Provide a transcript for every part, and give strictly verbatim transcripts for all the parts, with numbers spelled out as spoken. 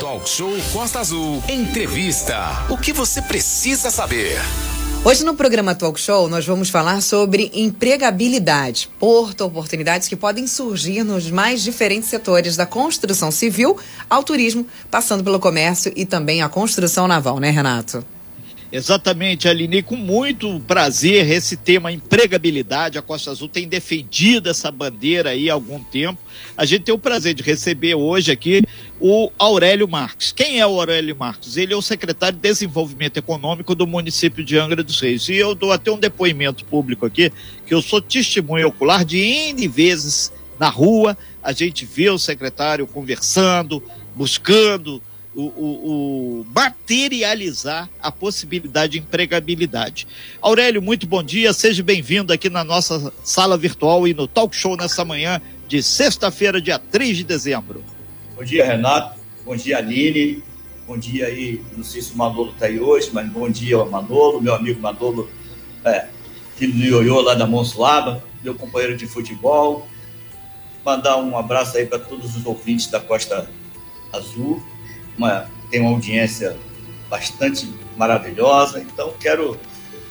Talk Show Costa Azul. Entrevista. O que você precisa saber? Hoje no programa Talk Show nós vamos falar sobre empregabilidade, porto, oportunidades que podem surgir nos mais diferentes setores da construção civil ao turismo, passando pelo comércio e também a construção naval, né, Renato? Exatamente, Aline, com muito prazer esse tema empregabilidade, a Costa Azul tem defendido essa bandeira aí há algum tempo. A gente tem o prazer de receber hoje aqui o Aurélio Marques. Quem é o Aurélio Marques? Ele é o secretário de Desenvolvimento Econômico do município de Angra dos Reis. E eu dou até um depoimento público aqui, que eu sou testemunho ocular de N vezes na rua. A gente vê o secretário conversando, buscando O, o, o materializar a possibilidade de empregabilidade. Aurélio, muito bom dia, seja bem-vindo aqui na nossa sala virtual e no Talk Show nessa manhã de sexta-feira, dia três de dezembro. Bom dia, Renato, bom dia, Aline, bom dia aí, não sei se o Manolo está aí hoje, mas bom dia, Manolo, meu amigo Manolo, é, filho do Ioiô lá da Monsoaba, meu companheiro de futebol. Mandar um abraço aí para todos os ouvintes da Costa Azul. Uma, tem uma audiência bastante maravilhosa, então quero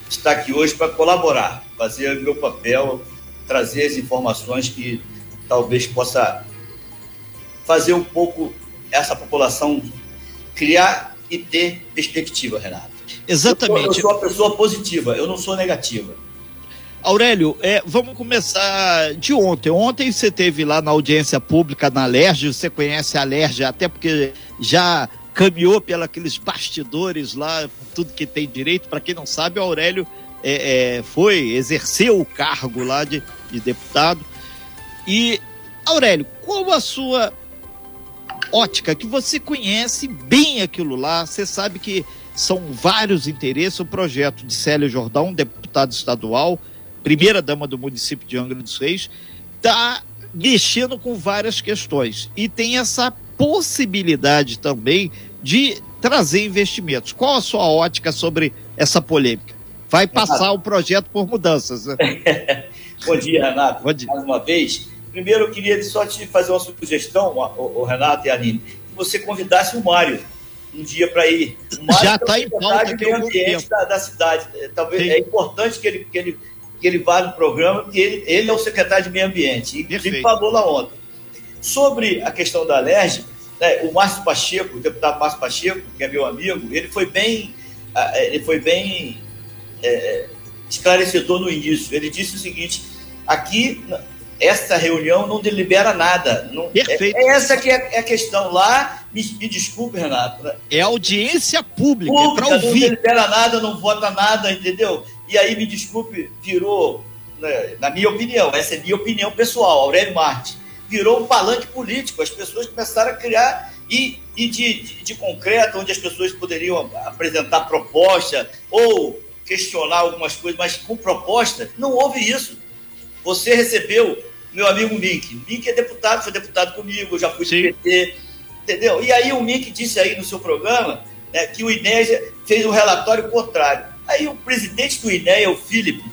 estar aqui hoje para colaborar, fazer o meu papel, trazer as informações que talvez possa fazer um pouco essa população criar e ter perspectiva, Renato. Exatamente. Eu sou, eu sou uma pessoa positiva, eu não sou negativa. Aurélio, é, vamos começar de ontem. Ontem você esteve lá na audiência pública na Alerj, você conhece a Alerj, até porque já caminhou pelos bastidores lá, tudo que tem direito. Para quem não sabe, o Aurélio é, é, foi, exerceu o cargo lá de, de deputado. E, Aurélio, qual a sua ótica? Que você conhece bem aquilo lá, você sabe que são vários interesses. O projeto de Célia Jordão, deputado estadual, primeira-dama do município de Angra dos Reis, está mexendo com várias questões e tem essa possibilidade também de trazer investimentos. Qual a sua ótica sobre essa polêmica? Vai passar o projeto por mudanças, né? Bom dia, Renato. Bom dia. Mais uma vez. Primeiro, eu queria só te fazer uma sugestão, o Renato e a Aline, que você convidasse o Mário um dia para ir. O Mário já está é em pauta aqui há algum tempo. Da, da cidade. Talvez Sim. É importante que ele... Que ele que ele vá no programa, porque ele, ele é o secretário de Meio Ambiente, e falou lá ontem. Sobre a questão da Alerj, né, o Márcio Pacheco, o deputado Márcio Pacheco, que é meu amigo, ele foi bem, ele foi bem é, esclarecedor no início. Ele disse o seguinte, aqui, essa reunião não delibera nada. Não, Perfeito. É, é essa que é, é a questão lá, me, me desculpe, Renato. Né? É audiência pública, pública é para ouvir. Não delibera nada, não vota nada, entendeu? E aí, me desculpe, virou, né, na minha opinião, essa é minha opinião pessoal, Aurélio Marques, virou um palanque político. As pessoas começaram a criar e, e de, de, de concreto, onde as pessoas poderiam apresentar proposta ou questionar algumas coisas, mas com proposta, não houve isso. Você recebeu meu amigo Minc. Minc é deputado, foi deputado comigo, eu já fui do P T, entendeu? E aí o Minc disse aí no seu programa, né, que o INEA fez um relatório contrário. Aí o presidente do INEA, o Felipe,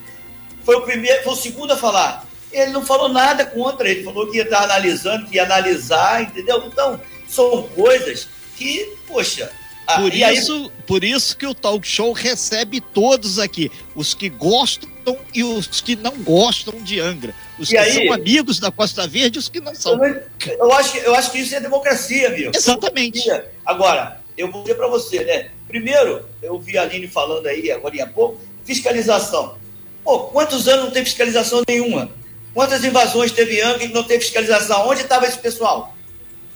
foi o primeiro, foi o segundo a falar. Ele não falou nada contra, ele falou que ia estar analisando, que ia analisar, entendeu? Então, são coisas que, poxa... Por, ah, isso, aí... por isso que o Talk Show recebe todos aqui, os que gostam e os que não gostam de Angra, os e que aí... são amigos da Costa Verde e os que não são. Eu acho, eu acho que isso é democracia, viu? Exatamente. Democracia. Agora, eu vou dizer para você, né? Primeiro, eu vi a Aline falando aí agora há pouco, fiscalização. Pô, quantos anos não tem fiscalização nenhuma? Quantas invasões teve em Angra e não teve fiscalização? Onde estava esse pessoal?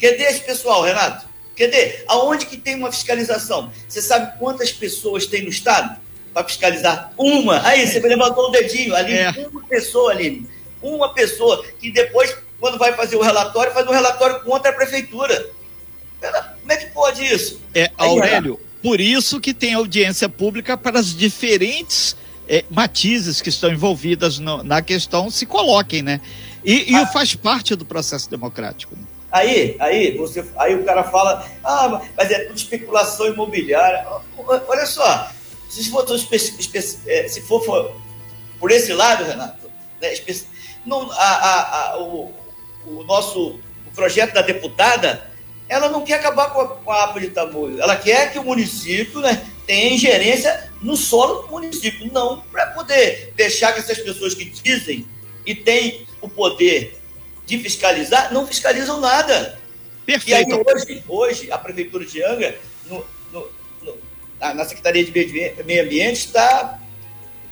Cadê esse pessoal, Renato? Cadê? Aonde que tem uma fiscalização? Você sabe quantas pessoas tem no estado para fiscalizar? Uma. Aí, você levantou o dedinho, Aline. É. Uma pessoa, Aline. Uma pessoa que depois, quando vai fazer o relatório, faz um relatório contra a prefeitura. Como é que pode isso? É, Aurélio... Aí, por isso que tem audiência pública para as diferentes é, matizes que estão envolvidas no, na questão se coloquem, né? E, ah, e faz parte do processo democrático. Né? Aí, aí, você, aí o cara fala, ah, mas é tudo especulação imobiliária. Olha só, se for, se for, for por esse lado, Renato, né, não, a, a, a, o, o nosso o projeto da deputada ela não quer acabar com a, com a árvore de tamoio. Ela quer que o município, né, tenha ingerência no solo do município. Não para poder deixar que essas pessoas que dizem e têm o poder de fiscalizar, não fiscalizam nada. Perfeito. E aí hoje, hoje a Prefeitura de Angra, no, no, no, na Secretaria de Meio Ambiente, está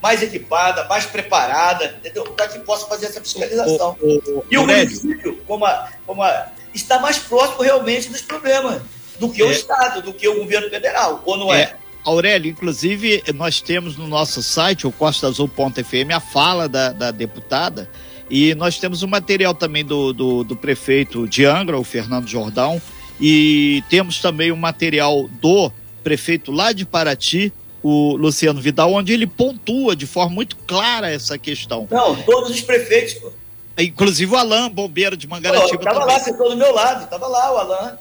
mais equipada, mais preparada, entendeu? Para que possa fazer essa fiscalização. O, o, o, e o município, como a, como a, está mais próximo realmente dos problemas do que é. o Estado, do que o governo federal, ou não é? é? Aurélio, inclusive, nós temos no nosso site, o costa azul ponto f m, a fala da, da deputada, e nós temos um material também do, do, do prefeito de Angra, o Fernando Jordão, e temos também um material do prefeito lá de Paraty, o Luciano Vidal, onde ele pontua de forma muito clara essa questão. Não, todos os prefeitos, pô. Inclusive o Alain, bombeiro de Mangaratiba. Estava lá, sentou do meu lado, estava lá o Alain.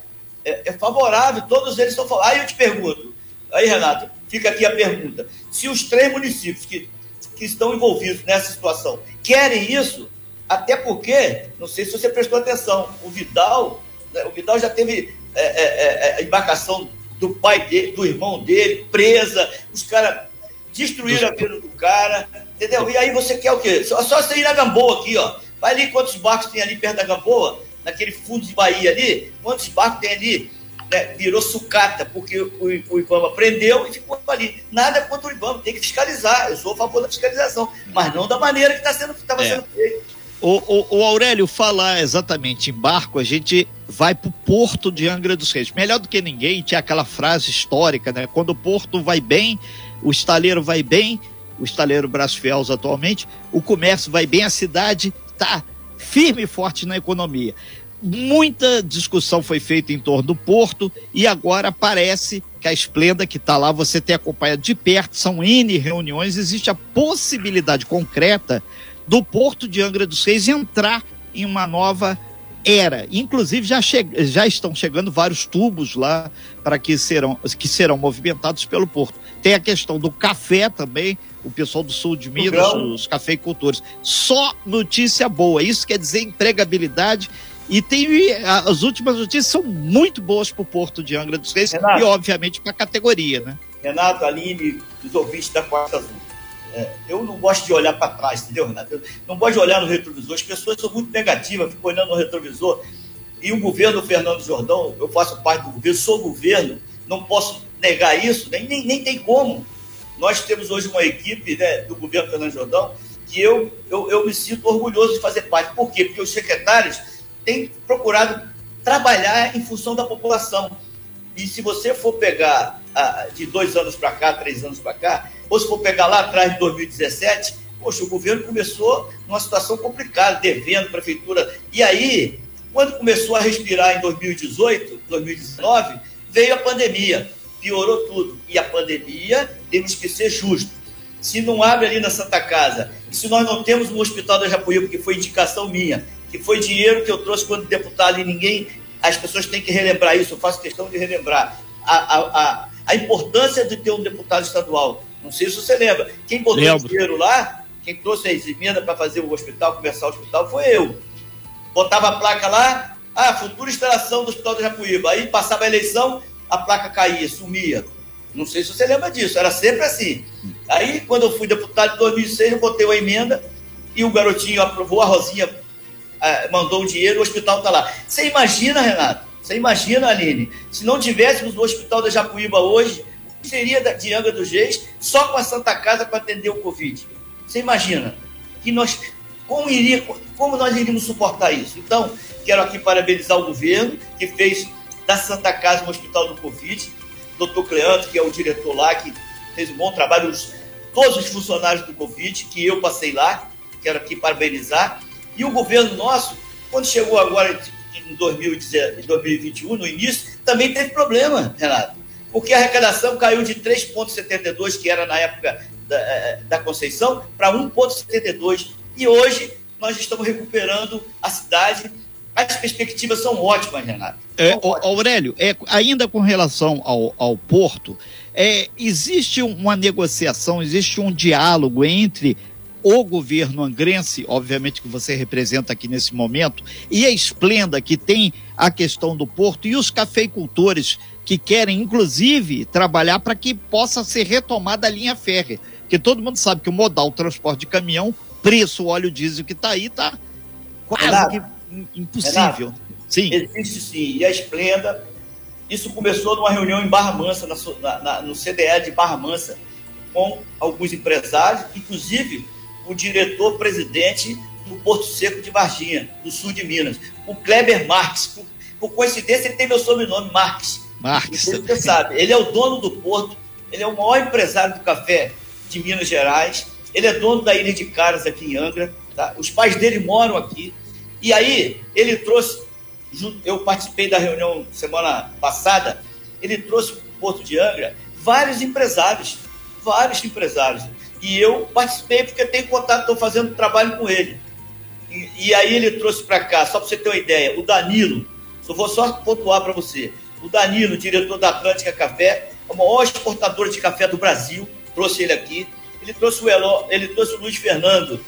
É, é favorável, todos eles estão falando. Aí eu te pergunto, aí Renato, fica aqui a pergunta, se os três municípios que, que estão envolvidos nessa situação querem isso, até porque, não sei se você prestou atenção, o Vidal, né, o Vidal já teve é, é, é, a embarcação do pai dele, do irmão dele, presa, os caras destruíram a vida do cara, entendeu? E aí você quer o quê? Só, só você ir na Gamboa aqui, ó. Vai ali quantos barcos tem ali perto da Gamboa, naquele fundo de Bahia ali, quantos barcos tem ali, né? Virou sucata, porque o, o Ibama prendeu e ficou ali. Nada contra o Ibama, tem que fiscalizar, eu sou a favor da fiscalização, mas não da maneira que tá sendo, estava é. sendo feito. O, o, o Aurélio, falar exatamente em barco, a gente vai para o Porto de Angra dos Reis. Melhor do que ninguém, tinha aquela frase histórica, né? Quando o Porto vai bem, o estaleiro vai bem, o estaleiro Brasfels atualmente, o comércio vai bem, a cidade está firme e forte na economia. Muita discussão foi feita em torno do Porto e agora parece que a Esplenda, que está lá, você tem acompanhado de perto, são N reuniões, existe a possibilidade concreta do Porto de Angra dos Reis entrar em uma nova era. Inclusive, já, che- já estão chegando vários tubos lá para que serão, que serão movimentados pelo Porto. Tem a questão do café também, o pessoal do sul de Minas, os cafeicultores. Só notícia boa, isso quer dizer empregabilidade. E tem, as últimas notícias são muito boas para o Porto de Angra dos Reis, Renato, e, obviamente, para a categoria, né? Renato, Aline, os ouvintes da Costa Azul. É, eu não gosto de olhar para trás, entendeu, Renato? Eu não gosto de olhar no retrovisor. As pessoas são muito negativas, ficam olhando no retrovisor. E o governo Fernando Jordão, eu faço parte do governo, sou governo, não posso negar isso, nem, nem, nem tem como. Nós temos hoje uma equipe, né, do governo Fernando Jordão, que eu, eu, eu me sinto orgulhoso de fazer parte. Por quê? Porque os secretários têm procurado trabalhar em função da população. E se você for pegar ah, de dois anos para cá, três anos para cá, ou se for pegar lá atrás, de dois mil e dezessete, poxa, o governo começou numa situação complicada, devendo, prefeitura. E aí, quando começou a respirar em dois mil e dezoito, dois mil e dezenove, veio a pandemia, piorou tudo. E a pandemia, temos que ser justos. Se não abre ali na Santa Casa, e se nós não temos um hospital da Japuíba, que foi indicação minha, que foi dinheiro que eu trouxe quando deputado, e ninguém, as pessoas têm que relembrar isso, eu faço questão de relembrar a, a, a, a importância de ter um deputado estadual. Não sei se você lembra. Quem botou Lembro. o dinheiro lá, quem trouxe as emendas para fazer o hospital, começar o hospital, foi eu. Botava a placa lá, ah, futura instalação do Hospital do Japuíba. Aí passava a eleição, a placa caía, sumia. Não sei se você lembra disso, era sempre assim. Aí, quando eu fui deputado em dois mil e seis, eu botei uma emenda e o garotinho aprovou, a Rosinha ah, mandou o dinheiro, o hospital está lá. Você imagina, Renato? Você imagina, Aline? Se não tivéssemos o Hospital da Japuíba hoje, seria de Angra dos Reis só com a Santa Casa para atender o Covid. Você imagina que nós, como, iria, como nós iríamos suportar isso? Então, quero aqui parabenizar o governo que fez da Santa Casa um hospital do Covid. doutor Cleandro, que é o diretor lá, que fez um bom trabalho, os, todos os funcionários do Covid, que eu passei lá, quero aqui parabenizar. E o governo nosso, quando chegou agora em dois mil e vinte e um, no início, também teve problema, Renato. Porque a arrecadação caiu de três vírgula setenta e dois, que era na época da, da Conceição, para um vírgula setenta e dois. E hoje nós estamos recuperando a cidade. As perspectivas são ótimas, Renato. É, são ótimas. Aurélio, é, ainda com relação ao, ao Porto, é, existe uma negociação, existe um diálogo entre o governo angrense, obviamente que você representa aqui nesse momento, e a Esplenda, que tem a questão do porto, e os cafeicultores que querem, inclusive, trabalhar para que possa ser retomada a linha férrea. Porque todo mundo sabe que o modal, o transporte de caminhão, preço, o óleo diesel que está aí, está quase Renato, que impossível. Renato, sim. Existe sim. E a Esplenda, isso começou numa reunião em Barra Mansa, na, na, no C D E de Barra Mansa, com alguns empresários, inclusive o diretor-presidente do Porto Seco de Varginha, do sul de Minas, o Kleber Marques. Por, por coincidência, ele tem meu sobrenome, Marques. Marques. Você sabe, ele é o dono do porto, ele é o maior empresário do café de Minas Gerais, ele é dono da Ilha de Caras aqui em Angra, tá? Os pais dele moram aqui, e aí ele trouxe, eu participei da reunião semana passada, ele trouxe para o Porto de Angra vários empresários, vários empresários, e eu participei porque tenho contato, estou fazendo trabalho com ele, e, e aí ele trouxe para cá, só para você ter uma ideia, o Danilo, eu vou só pontuar para você, o Danilo, diretor da Atlântica Café, o maior exportador de café do Brasil, trouxe ele aqui, ele trouxe o, Elo, ele trouxe o Luiz Fernando,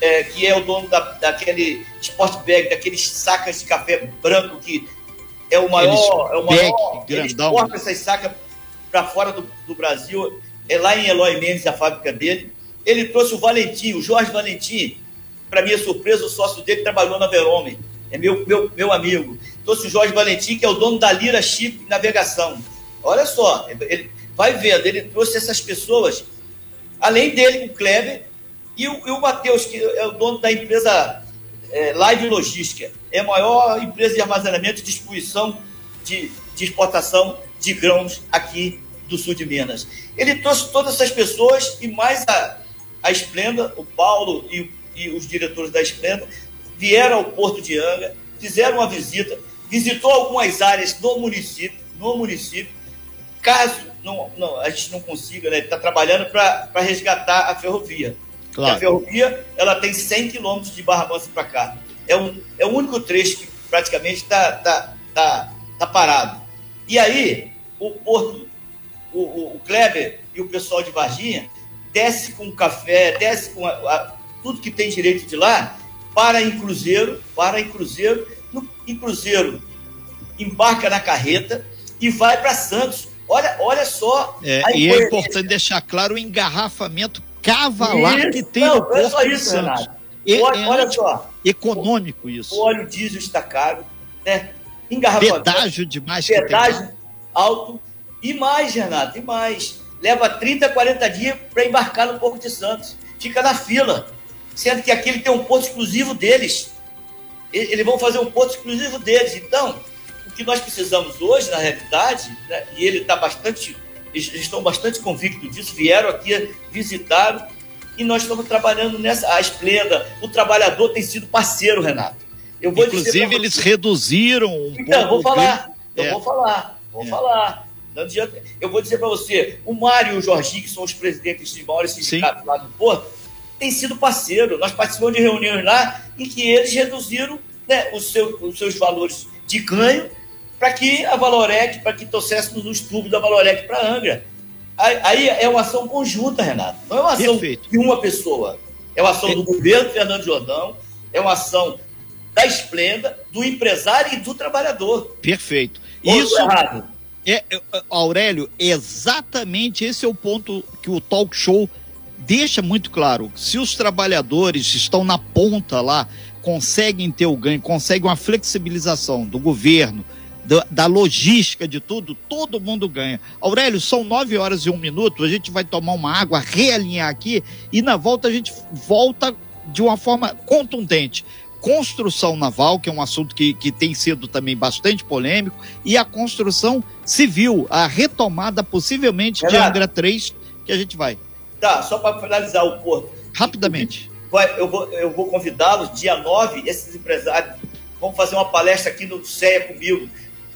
é, que é o dono da, daquele sport bag, daqueles sacas de café branco que é o maior, é o maior ele exporta essas sacas para fora do, do Brasil, é lá em Eloy Mendes, a fábrica dele. Ele trouxe o Valentim, o Jorge Valentim, para minha surpresa, o sócio dele trabalhou na Verome, é meu, meu, meu amigo. Trouxe o Jorge Valentim, que é o dono da Lira Chip Navegação. Olha só, ele vai vendo, ele trouxe essas pessoas, além dele, o Kleber, e o, e o Matheus, que é o dono da empresa é, Live Logística, é a maior empresa de armazenamento e distribuição de, de exportação de grãos aqui do sul de Minas. Ele trouxe todas essas pessoas e mais a, a Esplenda, o Paulo e, e os diretores da Esplenda vieram ao Porto de Angra, fizeram uma visita, visitou algumas áreas do município, no município, caso não, não, a gente não consiga, né? Está trabalhando para resgatar a ferrovia. Claro. A ferrovia ela tem cem quilômetros de Barra Mansa para cá. É, um, é o único trecho que praticamente está tá, tá, tá parado. E aí, o Porto, o, o, o Kleber e o pessoal de Varginha desce com café, desce com a, a, tudo que tem direito de lá, para em Cruzeiro, para em Cruzeiro, no, em Cruzeiro, embarca na carreta e vai para Santos. Olha, olha só. É, e é importante deixar claro o engarrafamento cavalar isso, que tem não, no Porto é só isso, Renato. E, olha, é olha só. Econômico isso. O óleo diesel está caro, né? Engarrafamento. Pedágio demais. Pedágio que tem alto. E mais, Renato, e mais. Leva trinta, quarenta dias para embarcar no Porto de Santos. Fica na fila. Sendo que aqui ele tem um porto exclusivo deles. Eles vão fazer um porto exclusivo deles. Então, o que nós precisamos hoje, na realidade, né, e ele está bastante, eles estão bastante convictos disso, vieram aqui, visitaram, e nós estamos trabalhando nessa a Esplenda. O trabalhador tem sido parceiro, Renato. Eu vou Inclusive, dizer eles reduziram um então, pouco. Vou falar, é. Eu vou falar, vou é. falar. Não adianta. Eu vou dizer para você, o Mário e o Jorginho, que são os presidentes dos maiores sindicatos lá do Porto, têm sido parceiro. Nós participamos de reuniões lá em que eles reduziram, né, os, seu, os seus valores de ganho, para que a Valorec, para que trouxéssemos os tubos da Valorec para Angra. Aí é uma ação conjunta, Renato. Não é uma ação Perfeito. de uma pessoa. É uma ação do governo Fernando Jordão, é uma ação da Esplenda, do empresário e do trabalhador. Perfeito. Ponto Isso, é, Aurélio, exatamente esse é o ponto que o Talk Show deixa muito claro. Se os trabalhadores estão na ponta lá, conseguem ter o ganho, conseguem uma flexibilização do governo, Da, da logística de tudo, todo mundo ganha. Aurélio, são nove horas e um minuto, a gente vai tomar uma água, realinhar aqui, e na volta a gente volta de uma forma contundente. Construção naval, que é um assunto que, que tem sido também bastante polêmico, e a construção civil, a retomada possivelmente Renato, de Angra três, que a gente vai. Tá, só para finalizar o porto. Rapidamente. Vai, eu vou, eu vou convidá-los, dia nove, esses empresários vão fazer uma palestra aqui no C E A comigo.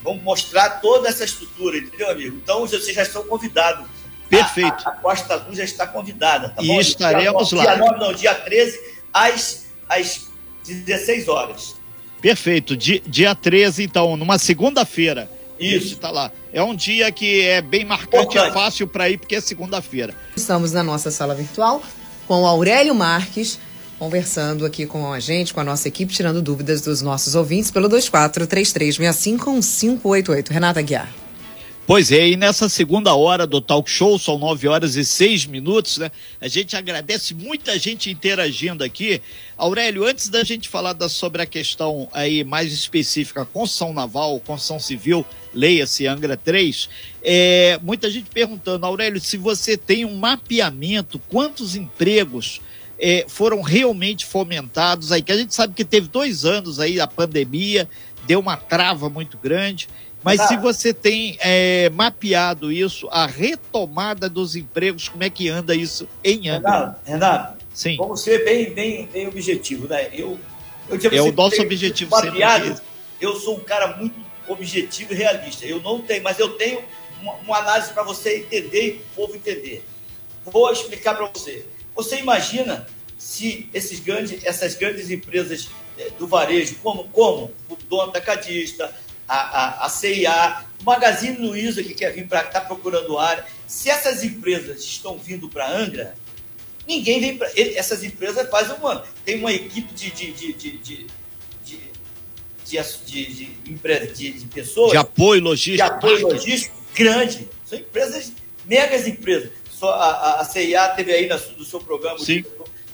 Vamos mostrar toda essa estrutura, entendeu, amigo? Então, vocês já estão convidados. Perfeito. A, a Costa Azul já está convidada, tá e bom? E estaremos dia, lá. Dia nove, não, dia treze, às, às dezesseis horas. Perfeito. Dia treze, então, numa segunda-feira. Isso. Está lá. É um dia que é bem marcante, importante. É fácil para ir, porque é segunda-feira. Estamos na nossa sala virtual. com o Aurélio Marques, conversando aqui com a gente, com a nossa equipe, tirando dúvidas dos nossos ouvintes pelo dois quatro três três seis cinco um cinco oito oito. Renata Aguiar. Pois é, e nessa segunda hora do Talk Show, são nove horas e seis minutos, né? A gente agradece muita gente interagindo aqui. Aurélio, antes da gente falar da, sobre a questão aí mais específica, construção naval, construção civil, leia-se Angra três, é, muita gente perguntando, Aurélio, se você tem um mapeamento, quantos empregos É, foram realmente fomentados aí, que a gente sabe que teve dois anos aí a pandemia, deu uma trava muito grande, mas ah. se você tem é, mapeado isso, a retomada dos empregos, como é que anda isso em Angra? Renato, Renato, Sim. vamos ser bem, bem, bem objetivo, né? Eu, eu tinha é o nosso bem, objetivo mapeado, eu sou um cara muito objetivo e realista, eu não tenho, mas eu tenho uma, uma análise para você entender e o povo entender. Vou explicar para você. Você imagina se esses grandes, essas grandes empresas do varejo, como, como o dono da Catista, a, a, a C e A, o Magazine Luiza, que quer vir para cá, está procurando área, se essas empresas estão vindo para Angra, ninguém vem para... Essas empresas fazem uma... Tem uma equipe de... de, de, de, de De, de, de, de, de pessoas... De apoio logístico. De apoio logístico grande. São empresas, megas empresas. A, a, a C e A teve aí na, no seu programa, Sim.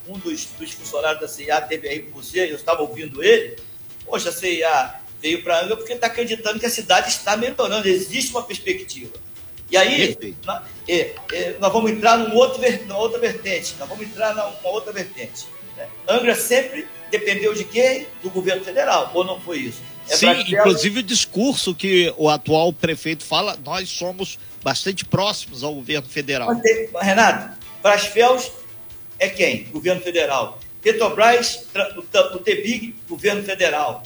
um dos, dos funcionários da C e A teve aí com você, eu estava ouvindo ele, poxa, a C e A veio para Angra porque está acreditando que a cidade está melhorando, existe uma perspectiva. E aí, na, é, é, nós vamos entrar num outro, numa outra vertente, nós vamos entrar numa outra vertente. Né? Angra sempre dependeu de quem? Do governo federal, ou não foi isso? É Sim, Brasfels... inclusive o discurso que o atual prefeito fala, nós somos bastante próximos ao governo federal. Tem, Renato, Brasfels é quem? Governo federal. Petrobras, o T B I G, governo federal.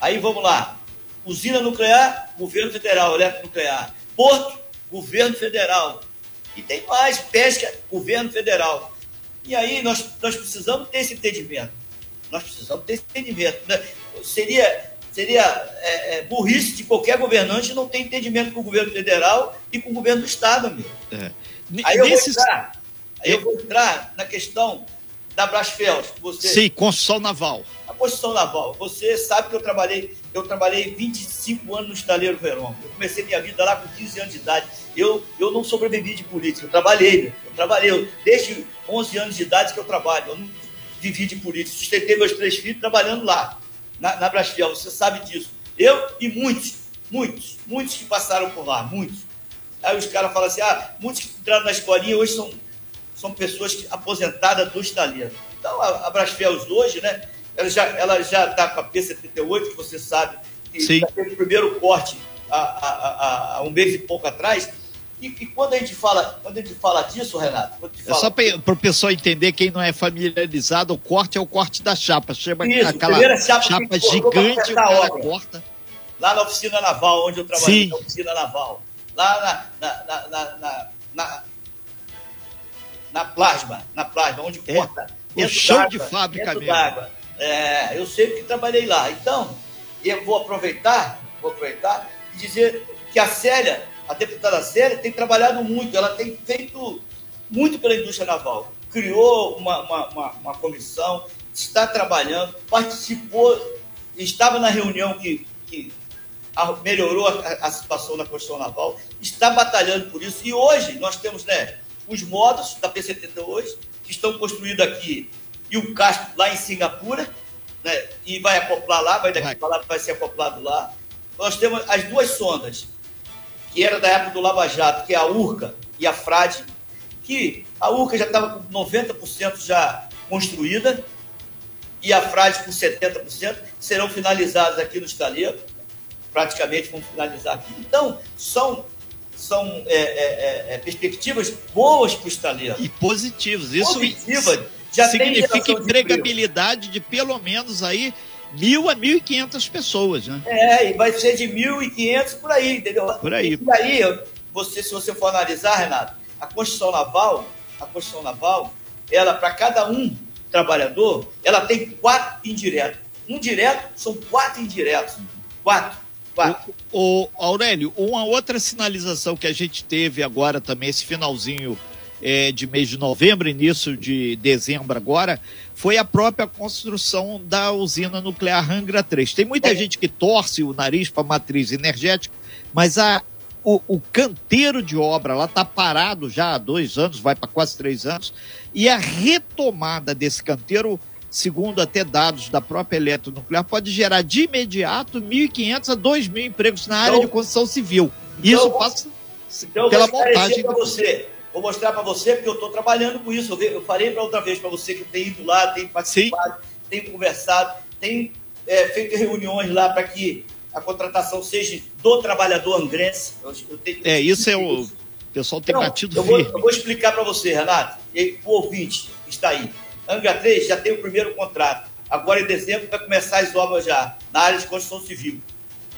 Aí vamos lá. Usina nuclear, governo federal, eletronuclear. Porto, governo federal. E tem mais, pesca, governo federal. E aí nós, nós precisamos ter esse entendimento. Nós precisamos ter esse entendimento. Né? Seria... Seria é, é, burrice de qualquer governante não ter entendimento com o governo federal e com o governo do Estado, amigo. É. Aí, eu vou, entrar, aí eu... eu vou entrar na questão da Brasfels. Você... Sim, construção naval. A construção naval. Você sabe que eu trabalhei, eu trabalhei vinte e cinco anos no estaleiro Verão. Eu comecei minha vida lá com quinze anos de idade. Eu, eu não sobrevivi de política, eu trabalhei. Né? Eu trabalhei desde onze anos de idade que eu trabalho. Eu não vivi de política. Sustentei meus três filhos trabalhando lá. Na, na Brasfels, você sabe disso. Eu e muitos, muitos, muitos que passaram por lá, muitos. Aí os caras falam assim, ah, muitos que entraram na escolinha hoje são, são pessoas que, aposentadas do estaleiro. Então, a, a Brasfels hoje, né, ela já está ela já com a P setenta e oito, que você sabe, que já teve o primeiro corte há um mês e pouco atrás. E, e quando, a gente fala, quando a gente fala disso, Renato... Quando a gente fala... É só para o pessoal entender, quem não é familiarizado, o corte é o corte da chapa. Chama Isso, aquela primeira chapa, chapa gigante, o cara corta. Lá na oficina naval, onde eu trabalhei, Sim. na oficina naval. Lá na, na, na, na, na, na plasma, na plasma, onde é, corta. O chão de fábrica mesmo. É, eu sei que trabalhei lá. Então, eu vou aproveitar, vou aproveitar e dizer que a Célia... A deputada Célia tem trabalhado muito, ela tem feito muito pela indústria naval. Criou uma, uma, uma, uma comissão, está trabalhando, participou, estava na reunião que, que melhorou a, a situação da construção naval, está batalhando por isso. E hoje nós temos, né, os módulos da P setenta e dois, que estão construídos aqui, e o casco lá em Singapura, né, e vai acoplar lá, vai daqui para lá, vai ser acoplado lá. Nós temos as duas sondas, que era da época do Lava Jato, que é a Urca e a Frade, que a Urca já estava com noventa por cento já construída e a Frade com setenta por cento, serão finalizadas aqui no estaleiro, praticamente vão finalizar aqui. Então, são, são é, é, é, perspectivas boas para o estaleiro. E positivas. Isso Positiva, já significa tem empregabilidade de, de pelo menos aí... Mil a mil e quinhentas pessoas, né? É, e vai ser de mil e quinhentos por aí, entendeu? Por aí. E aí, você, se você for analisar, Renato, a construção naval, a construção naval, ela, para cada um trabalhador, ela tem quatro indiretos. Um direto, são quatro indiretos. Quatro, quatro. O, o Aurélio, uma outra sinalização que a gente teve agora também, esse finalzinho é, de mês de novembro, início de dezembro agora, foi a própria construção da usina nuclear Angra três. Tem muita gente que torce o nariz para a matriz energética, mas a, o, o canteiro de obra lá está parado já há dois anos, vai para quase três anos, e a retomada desse canteiro, segundo até dados da própria Eletronuclear, pode gerar de imediato mil e quinhentos a dois mil empregos na área então, de construção civil. Isso então, passa então pela montagem. Pra você. Vou mostrar para você, porque eu estou trabalhando com isso. Eu falei para outra vez para você que eu tenho ido lá, tenho participado, Sim. tenho conversado, tenho é, feito reuniões lá para que a contratação seja do trabalhador angrense. Eu, eu tenho... É, isso é o... o pessoal tem então, batido eu vou, eu vou explicar para você, Renato, e o ouvinte que está aí. Angra três já tem o primeiro contrato. Agora, em dezembro, vai começar as obras já na área de construção civil,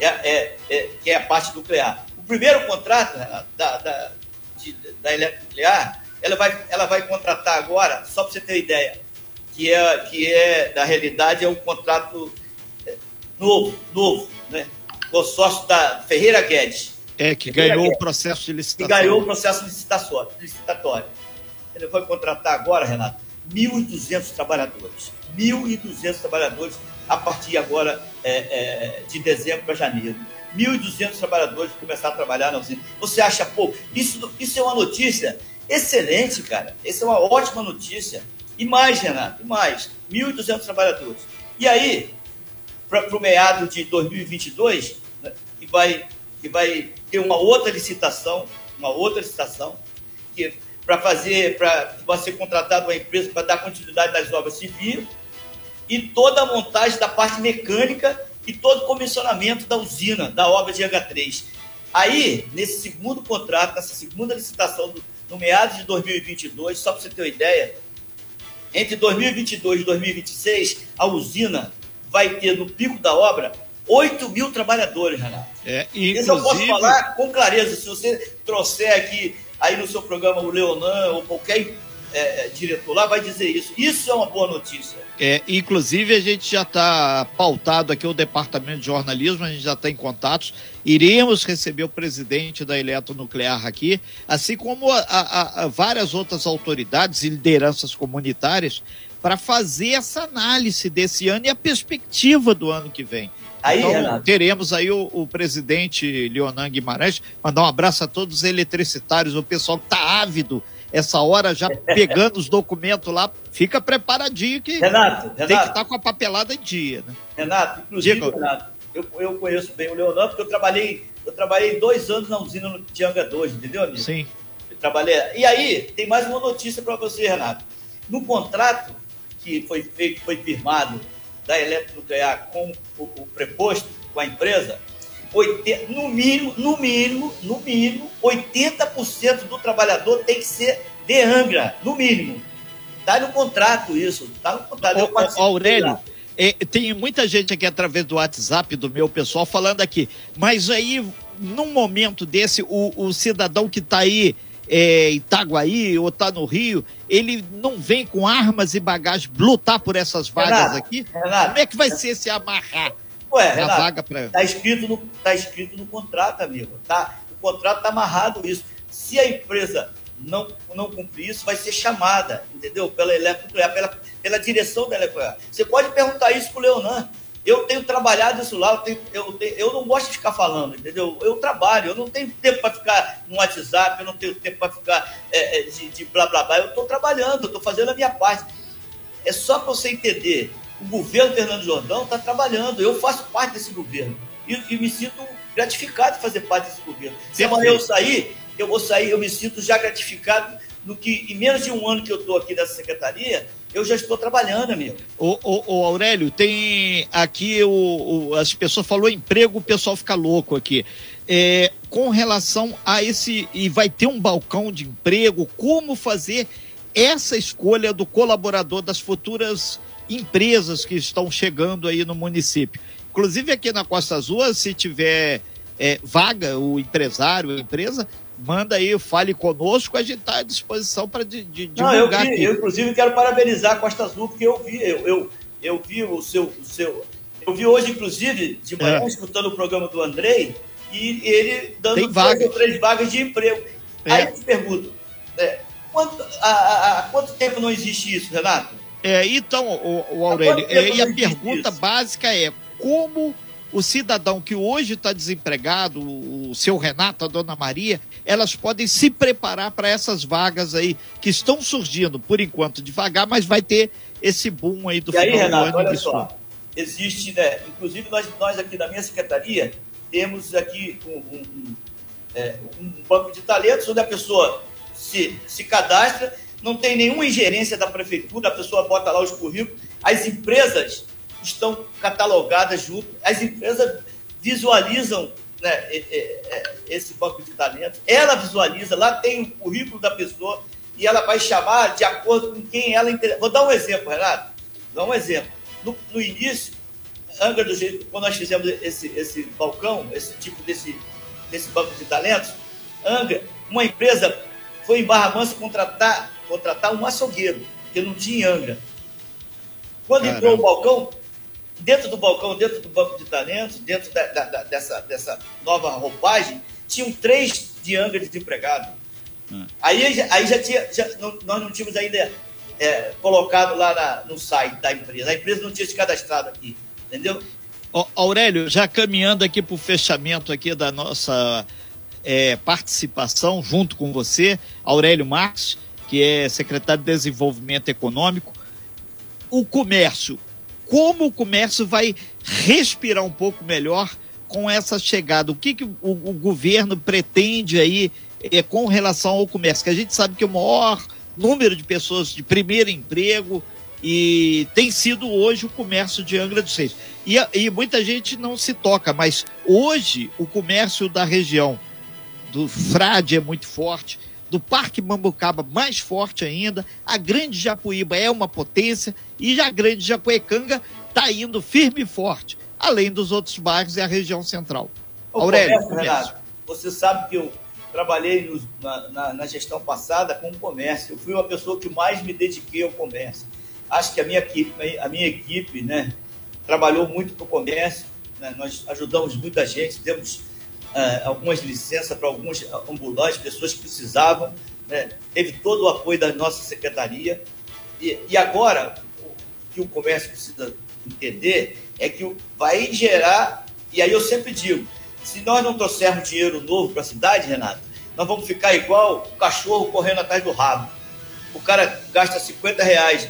é, é, é, que é a parte nuclear. O primeiro contrato da, da, de, da Eletronuclear, ela vai, ela vai contratar agora, só para você ter ideia, que, é, que é, na realidade, é um contrato novo, novo, né? Consórcio da Ferreira Guedes. É, que Ferreira ganhou Guedes, o processo de licitação. Que ganhou o processo licitatório. Ele vai contratar agora, Renato, mil e duzentos trabalhadores. mil e duzentos trabalhadores a partir agora é, é, de dezembro para janeiro. mil e duzentos trabalhadores começar a trabalhar na usina. Você acha pouco? Isso, isso é uma notícia excelente, cara. Essa é uma ótima notícia. E mais, Renato, e mais. mil e duzentos trabalhadores. E aí, para o meado de dois mil e vinte e dois, né, que, vai, que vai ter uma outra licitação, uma outra licitação, que... para fazer, para você contratar uma empresa para dar continuidade das obras civis e toda a montagem da parte mecânica e todo o comissionamento da usina, da obra de Angra três. Aí, nesse segundo contrato, nessa segunda licitação, do, no meados de dois mil e vinte e dois, só para você ter uma ideia, entre dois mil e vinte e dois e dois mil e vinte e seis, a usina vai ter, no pico da obra, oito mil trabalhadores, Renato. É, inclusive... Isso eu posso falar com clareza, se você trouxer aqui aí no seu programa o Leonam ou qualquer é, diretor lá vai dizer isso. Isso é uma boa notícia. É, inclusive, a gente já está pautado aqui, o Departamento de Jornalismo, a gente já está em contatos. Iremos receber o presidente da Eletronuclear aqui, assim como a, a, a várias outras autoridades e lideranças comunitárias, para fazer essa análise desse ano e a perspectiva do ano que vem. Aí, então, Renato, teremos aí o, o presidente Leonam Guimarães, mandar um abraço a todos os eletricitários, o pessoal que está ávido essa hora, já pegando os documentos lá, fica preparadinho que Renato, tem Renato, que estar tá com a papelada em dia. Né? Renato, inclusive, Digo, Renato, eu, eu conheço bem o Leonam, porque eu trabalhei, eu trabalhei dois anos na usina de Angra dois, entendeu, amigo? Sim. Eu trabalhei. E aí, tem mais uma notícia para você, Renato. No contrato que foi feito, foi firmado da Eletronuclear com o, o preposto, com a empresa, oitenta, no mínimo, no mínimo, no mínimo, oitenta por cento do trabalhador tem que ser de Angra, no mínimo. Está no contrato isso, está no contrato. Ô, ô, Aurélio, é, tem muita gente aqui através do WhatsApp do meu pessoal falando aqui, mas aí, num momento desse, o, o cidadão que está aí É, Itaguaí ou tá no Rio, ele não vem com armas e bagagens lutar por essas vagas, Renato, aqui? Renato, como é que vai Renato, ser esse amarrar? Ué, Renato, vaga pra... tá, escrito no, tá escrito no contrato, amigo. Tá? O contrato tá amarrado isso. Se a empresa não, não cumprir isso, vai ser chamada, entendeu? Pela Eletronuclear, pela, pela direção da Eletronuclear. Você pode perguntar isso pro Leonan. Eu tenho trabalhado isso lá, eu, tenho, eu, tenho, eu não gosto de ficar falando, entendeu? Eu trabalho, eu não tenho tempo para ficar no WhatsApp, eu não tenho tempo para ficar é, de, de blá, blá, blá. Eu estou trabalhando, eu estou fazendo a minha parte. É só para você entender, o governo Fernando Jordão está trabalhando, eu faço parte desse governo e, e me sinto gratificado de fazer parte desse governo. Se amanhã eu sair, eu vou sair, eu me sinto já gratificado no que, em menos de um ano que eu estou aqui nessa secretaria, eu já estou trabalhando, amigo. Ô, ô, ô Aurélio, tem aqui, o, o, as pessoas falaram emprego, o pessoal fica louco aqui. É, com relação a esse, e vai ter um balcão de emprego, como fazer essa escolha do colaborador das futuras empresas que estão chegando aí no município? Inclusive aqui na Costa Azul, se tiver é, vaga, o empresário, a empresa... manda aí, fale conosco, a gente está à disposição para de, de divulgar. Não, eu, vi, aqui. Eu, inclusive, quero parabenizar a Costa Azul, porque eu vi, eu, eu, eu vi o seu, o seu... Eu vi hoje, inclusive, de manhã, é. escutando o programa do Andrei, e ele dando duas ou três vagas de emprego. É. Aí eu te pergunto, é, Quanto, há, há quanto tempo não existe isso, Renato? É, então, o, o Aurélio, é, e a pergunta isso? básica é como o cidadão que hoje está desempregado, o seu Renato, a dona Maria, elas podem se preparar para essas vagas aí que estão surgindo, por enquanto, devagar, mas vai ter esse boom aí do e final aí, Renato, do ano. Olha disso. Só, existe, né? Inclusive, nós, nós aqui da minha secretaria temos aqui um, um, um, é, um banco de talentos onde a pessoa se, se cadastra, não tem nenhuma ingerência da prefeitura, a pessoa bota lá os currículos, as empresas estão catalogadas junto, as empresas visualizam, né, esse banco de talentos, ela visualiza, lá tem o currículo da pessoa e ela vai chamar de acordo com quem ela interessa. Vou dar um exemplo, Renato, vou dar um exemplo. No, no início, Angra do Reis, quando nós fizemos esse, esse balcão, esse tipo desse, desse banco de talentos, Angra, uma empresa foi em Barra Mansa contratar, contratar um açougueiro, que não tinha em Angra. Quando Caramba. entrou o balcão, dentro do balcão, dentro do banco de talentos, dentro da, da, da, dessa, dessa nova roupagem, tinham três de Angra desempregados. Hum. Aí, aí já tinha, já, não, nós não tínhamos ainda é, colocado lá na, no site da empresa. A empresa não tinha se cadastrado aqui, entendeu? Ô, Aurélio, já caminhando aqui para o fechamento aqui da nossa é, participação, junto com você, Aurélio Marques, que é secretário de Desenvolvimento Econômico, o comércio. Como o comércio vai respirar um pouco melhor com essa chegada? O que, que o, o governo pretende aí é, com relação ao comércio? Que a gente sabe que o maior número de pessoas de primeiro emprego e tem sido hoje o comércio de Angra dos Reis. E, e muita gente não se toca, mas hoje o comércio da região do Frade é muito forte, do Parque Mambucaba mais forte ainda, a Grande Japuíba é uma potência e a Grande Japuecanga está indo firme e forte, além dos outros bairros e a região central. Ô, Aurélio, comércio, comércio. Renato, você sabe que eu trabalhei nos, na, na, na gestão passada com o comércio, eu fui uma pessoa que mais me dediquei ao comércio. Acho que a minha equipe, a minha equipe né, trabalhou muito para o comércio, né, nós ajudamos muita gente, fizemos Uh, algumas licenças para alguns ambulantes, pessoas que precisavam, né? Teve todo o apoio da nossa secretaria. E, e agora, o que o comércio precisa entender é que vai gerar, e aí eu sempre digo, se nós não trouxermos dinheiro novo para a cidade, Renato, nós vamos ficar igual o cachorro correndo atrás do rabo. O cara gasta cinquenta reais,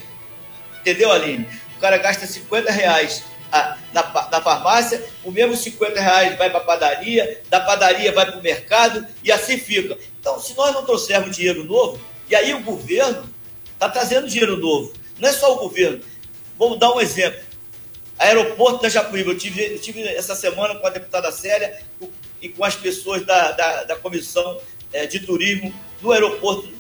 entendeu, Aline? O cara gasta cinquenta reais A, na, na farmácia, o mesmo cinquenta reais vai para a padaria, da padaria vai para o mercado e assim fica. Então, se nós não trouxermos dinheiro novo, e aí o governo está trazendo dinheiro novo, não é só o governo. Vamos dar um exemplo. Aeroporto da Japuíba, eu tive, eu tive essa semana com a deputada Célia e com as pessoas da, da, da comissão é, de turismo do aeroporto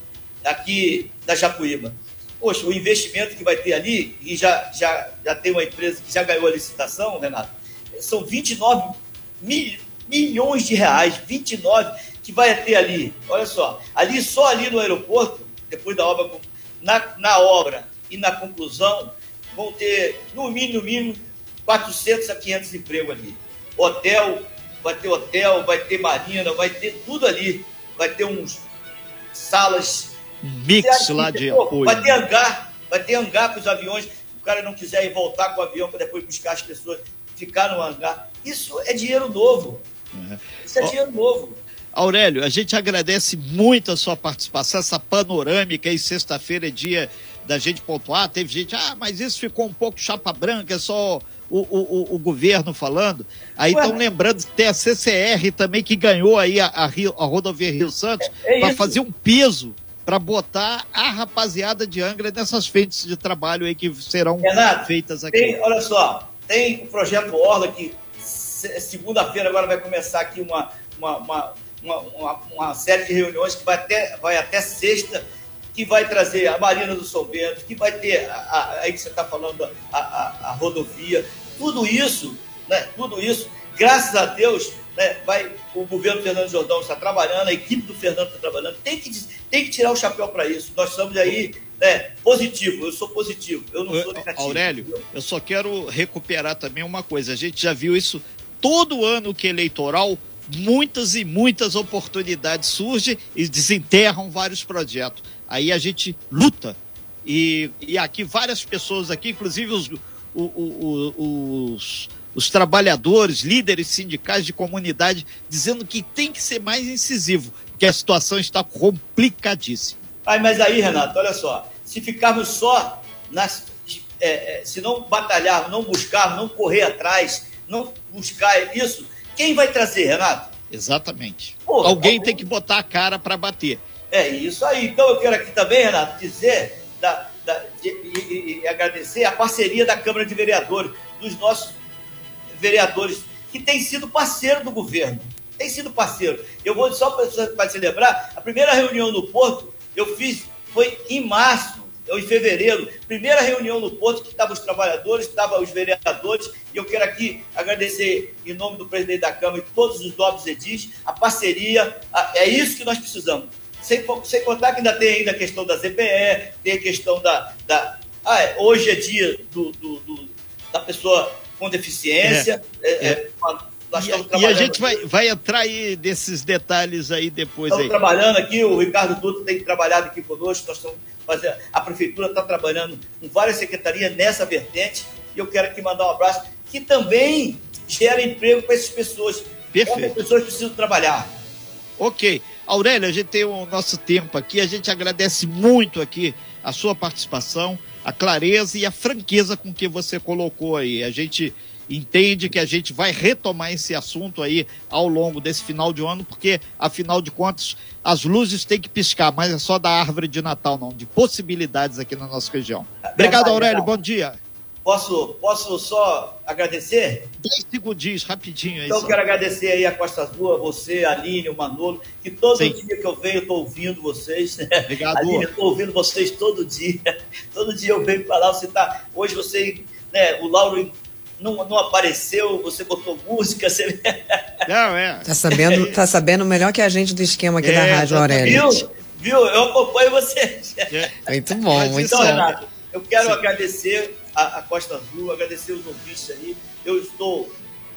aqui da Japuíba. Poxa, o investimento que vai ter ali, e já, já, já tem uma empresa que já ganhou a licitação, Renato, são vinte e nove mil, milhões de reais, vinte e nove que vai ter ali. Olha só, ali só ali no aeroporto, depois da obra, na, na obra e na conclusão, vão ter no mínimo, no mínimo quatrocentos a quinhentos empregos ali. Hotel, vai ter hotel, vai ter marina, vai ter tudo ali, vai ter uns salas... Mix lá de apoio. Vai ter hangar, vai ter hangar para os aviões. Se o cara não quiser ir voltar com o avião para depois buscar as pessoas, ficar no hangar. Isso é dinheiro novo. Uhum. Isso é Ó, dinheiro novo. Aurélio, a gente agradece muito a sua participação, essa panorâmica aí, sexta-feira é dia da gente pontuar. Teve gente, ah, mas isso ficou um pouco chapa branca, é só o, o, o, o governo falando. Aí estão lembrando que tem a C C R também, que ganhou aí a, a, Rio, a rodovia Rio Santos, é, é para fazer um piso para botar a rapaziada de Angra nessas frentes de trabalho aí que serão Renato, feitas aqui. Tem, olha só, tem o projeto Orla, que segunda-feira agora vai começar aqui uma, uma, uma, uma, uma, uma série de reuniões que vai até, vai até sexta, que vai trazer a Marina do São Bento, que vai ter, a, a, aí que você está falando, a, a, a rodovia, tudo isso, né, tudo isso, graças a Deus... Né, vai, o governo Fernando Jordão está trabalhando, a equipe do Fernando está trabalhando, tem que, tem que tirar o chapéu para isso. Nós estamos aí, né, positivo, eu sou positivo, eu não eu, sou negativo. Aurélio, entendeu? Eu só quero recuperar também uma coisa, a gente já viu isso todo ano que eleitoral, muitas e muitas oportunidades surgem e desenterram vários projetos. Aí a gente luta. E, e aqui várias pessoas aqui, inclusive os, o, o, o, os, os trabalhadores, líderes sindicais de comunidade, dizendo que tem que ser mais incisivo, porque a situação está complicadíssima. Ai, mas aí, Renato, olha só, se ficarmos só, nas, é, se não batalharmos, não buscarmos, não correr atrás, não buscar isso, quem vai trazer, Renato? Exatamente. Pô, alguém tá tem que botar a cara para bater. É isso aí. Então eu quero aqui também, Renato, dizer da, da, de, e, e agradecer a parceria da Câmara de Vereadores, dos nossos vereadores, que tem sido parceiro do governo. Tem sido parceiro. Eu vou só para se lembrar, a primeira reunião no Porto eu fiz, foi em março, ou em fevereiro, primeira reunião no Porto, que estavam os trabalhadores, estavam os vereadores, e eu quero aqui agradecer, em nome do presidente da Câmara e todos os novos edis, a parceria, a, é isso que nós precisamos. Sem, sem contar que ainda tem ainda a questão da Z B E, tem a questão da... da ah, é, hoje é dia do, do, do, da pessoa com deficiência. É, é, é. Nós estamos trabalhando. E a gente vai, vai entrar aí desses detalhes aí depois. Estamos aí trabalhando aqui, o Ricardo Dutra tem trabalhado aqui conosco, nós estamos fazendo, a Prefeitura está trabalhando com várias secretarias nessa vertente, e eu quero aqui mandar um abraço, que também gera emprego para essas pessoas. Perfeito. As pessoas precisam trabalhar. Ok. Aurélio, a gente tem o nosso tempo aqui, a gente agradece muito aqui a sua participação, a clareza e a franqueza com que você colocou aí. A gente entende que a gente vai retomar esse assunto aí ao longo desse final de ano, porque, afinal de contas, as luzes têm que piscar, mas é só da árvore de Natal, não, de possibilidades aqui na nossa região. Obrigado, Aurélio, bom dia. Posso, posso só agradecer? Dez segundinhos, rapidinho. Aí, então, só. Quero agradecer aí a Costa Azul, a você, a Aline, o Manolo, que todo Sim. dia que eu venho, eu estou ouvindo vocês. Né? Obrigado. Aline, eu estou ouvindo vocês todo dia. Todo dia eu venho para lá, você está... Hoje você, né, o Lauro não, não apareceu, você botou música, você... Não, é. Está sabendo, tá sabendo melhor que a gente do esquema aqui é, da Rádio Aurélio. Viu? Viu? Eu acompanho vocês. É. Muito bom, Mas, muito então, bom. Então, Renato, eu quero Sim. agradecer... A, a Costa Azul, agradecer os ouvintes aí. Eu estou,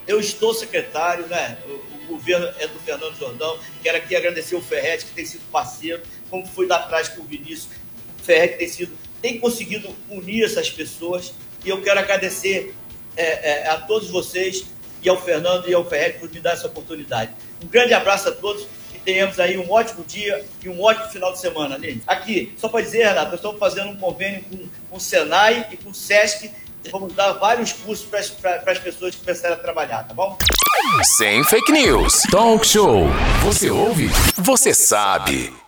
eu estou secretário, né? O, o governo é do Fernando Jordão. Quero aqui agradecer o Ferretti, que tem sido parceiro, como foi lá atrás com o Vinícius. O Ferretti tem sido, tem conseguido unir essas pessoas. E eu quero agradecer é, é, a todos vocês e ao Fernando e ao Ferretti por me dar essa oportunidade. Um grande abraço a todos. Tenhamos aí um ótimo dia e um ótimo final de semana, Aline. Aqui, só para dizer, Renato, nós estamos fazendo um convênio com, com o Senai e com o Sesc. Vamos dar vários cursos para as pessoas que começarem a trabalhar, tá bom? Sem fake news. Talk Show. Você ouve? Você sabe.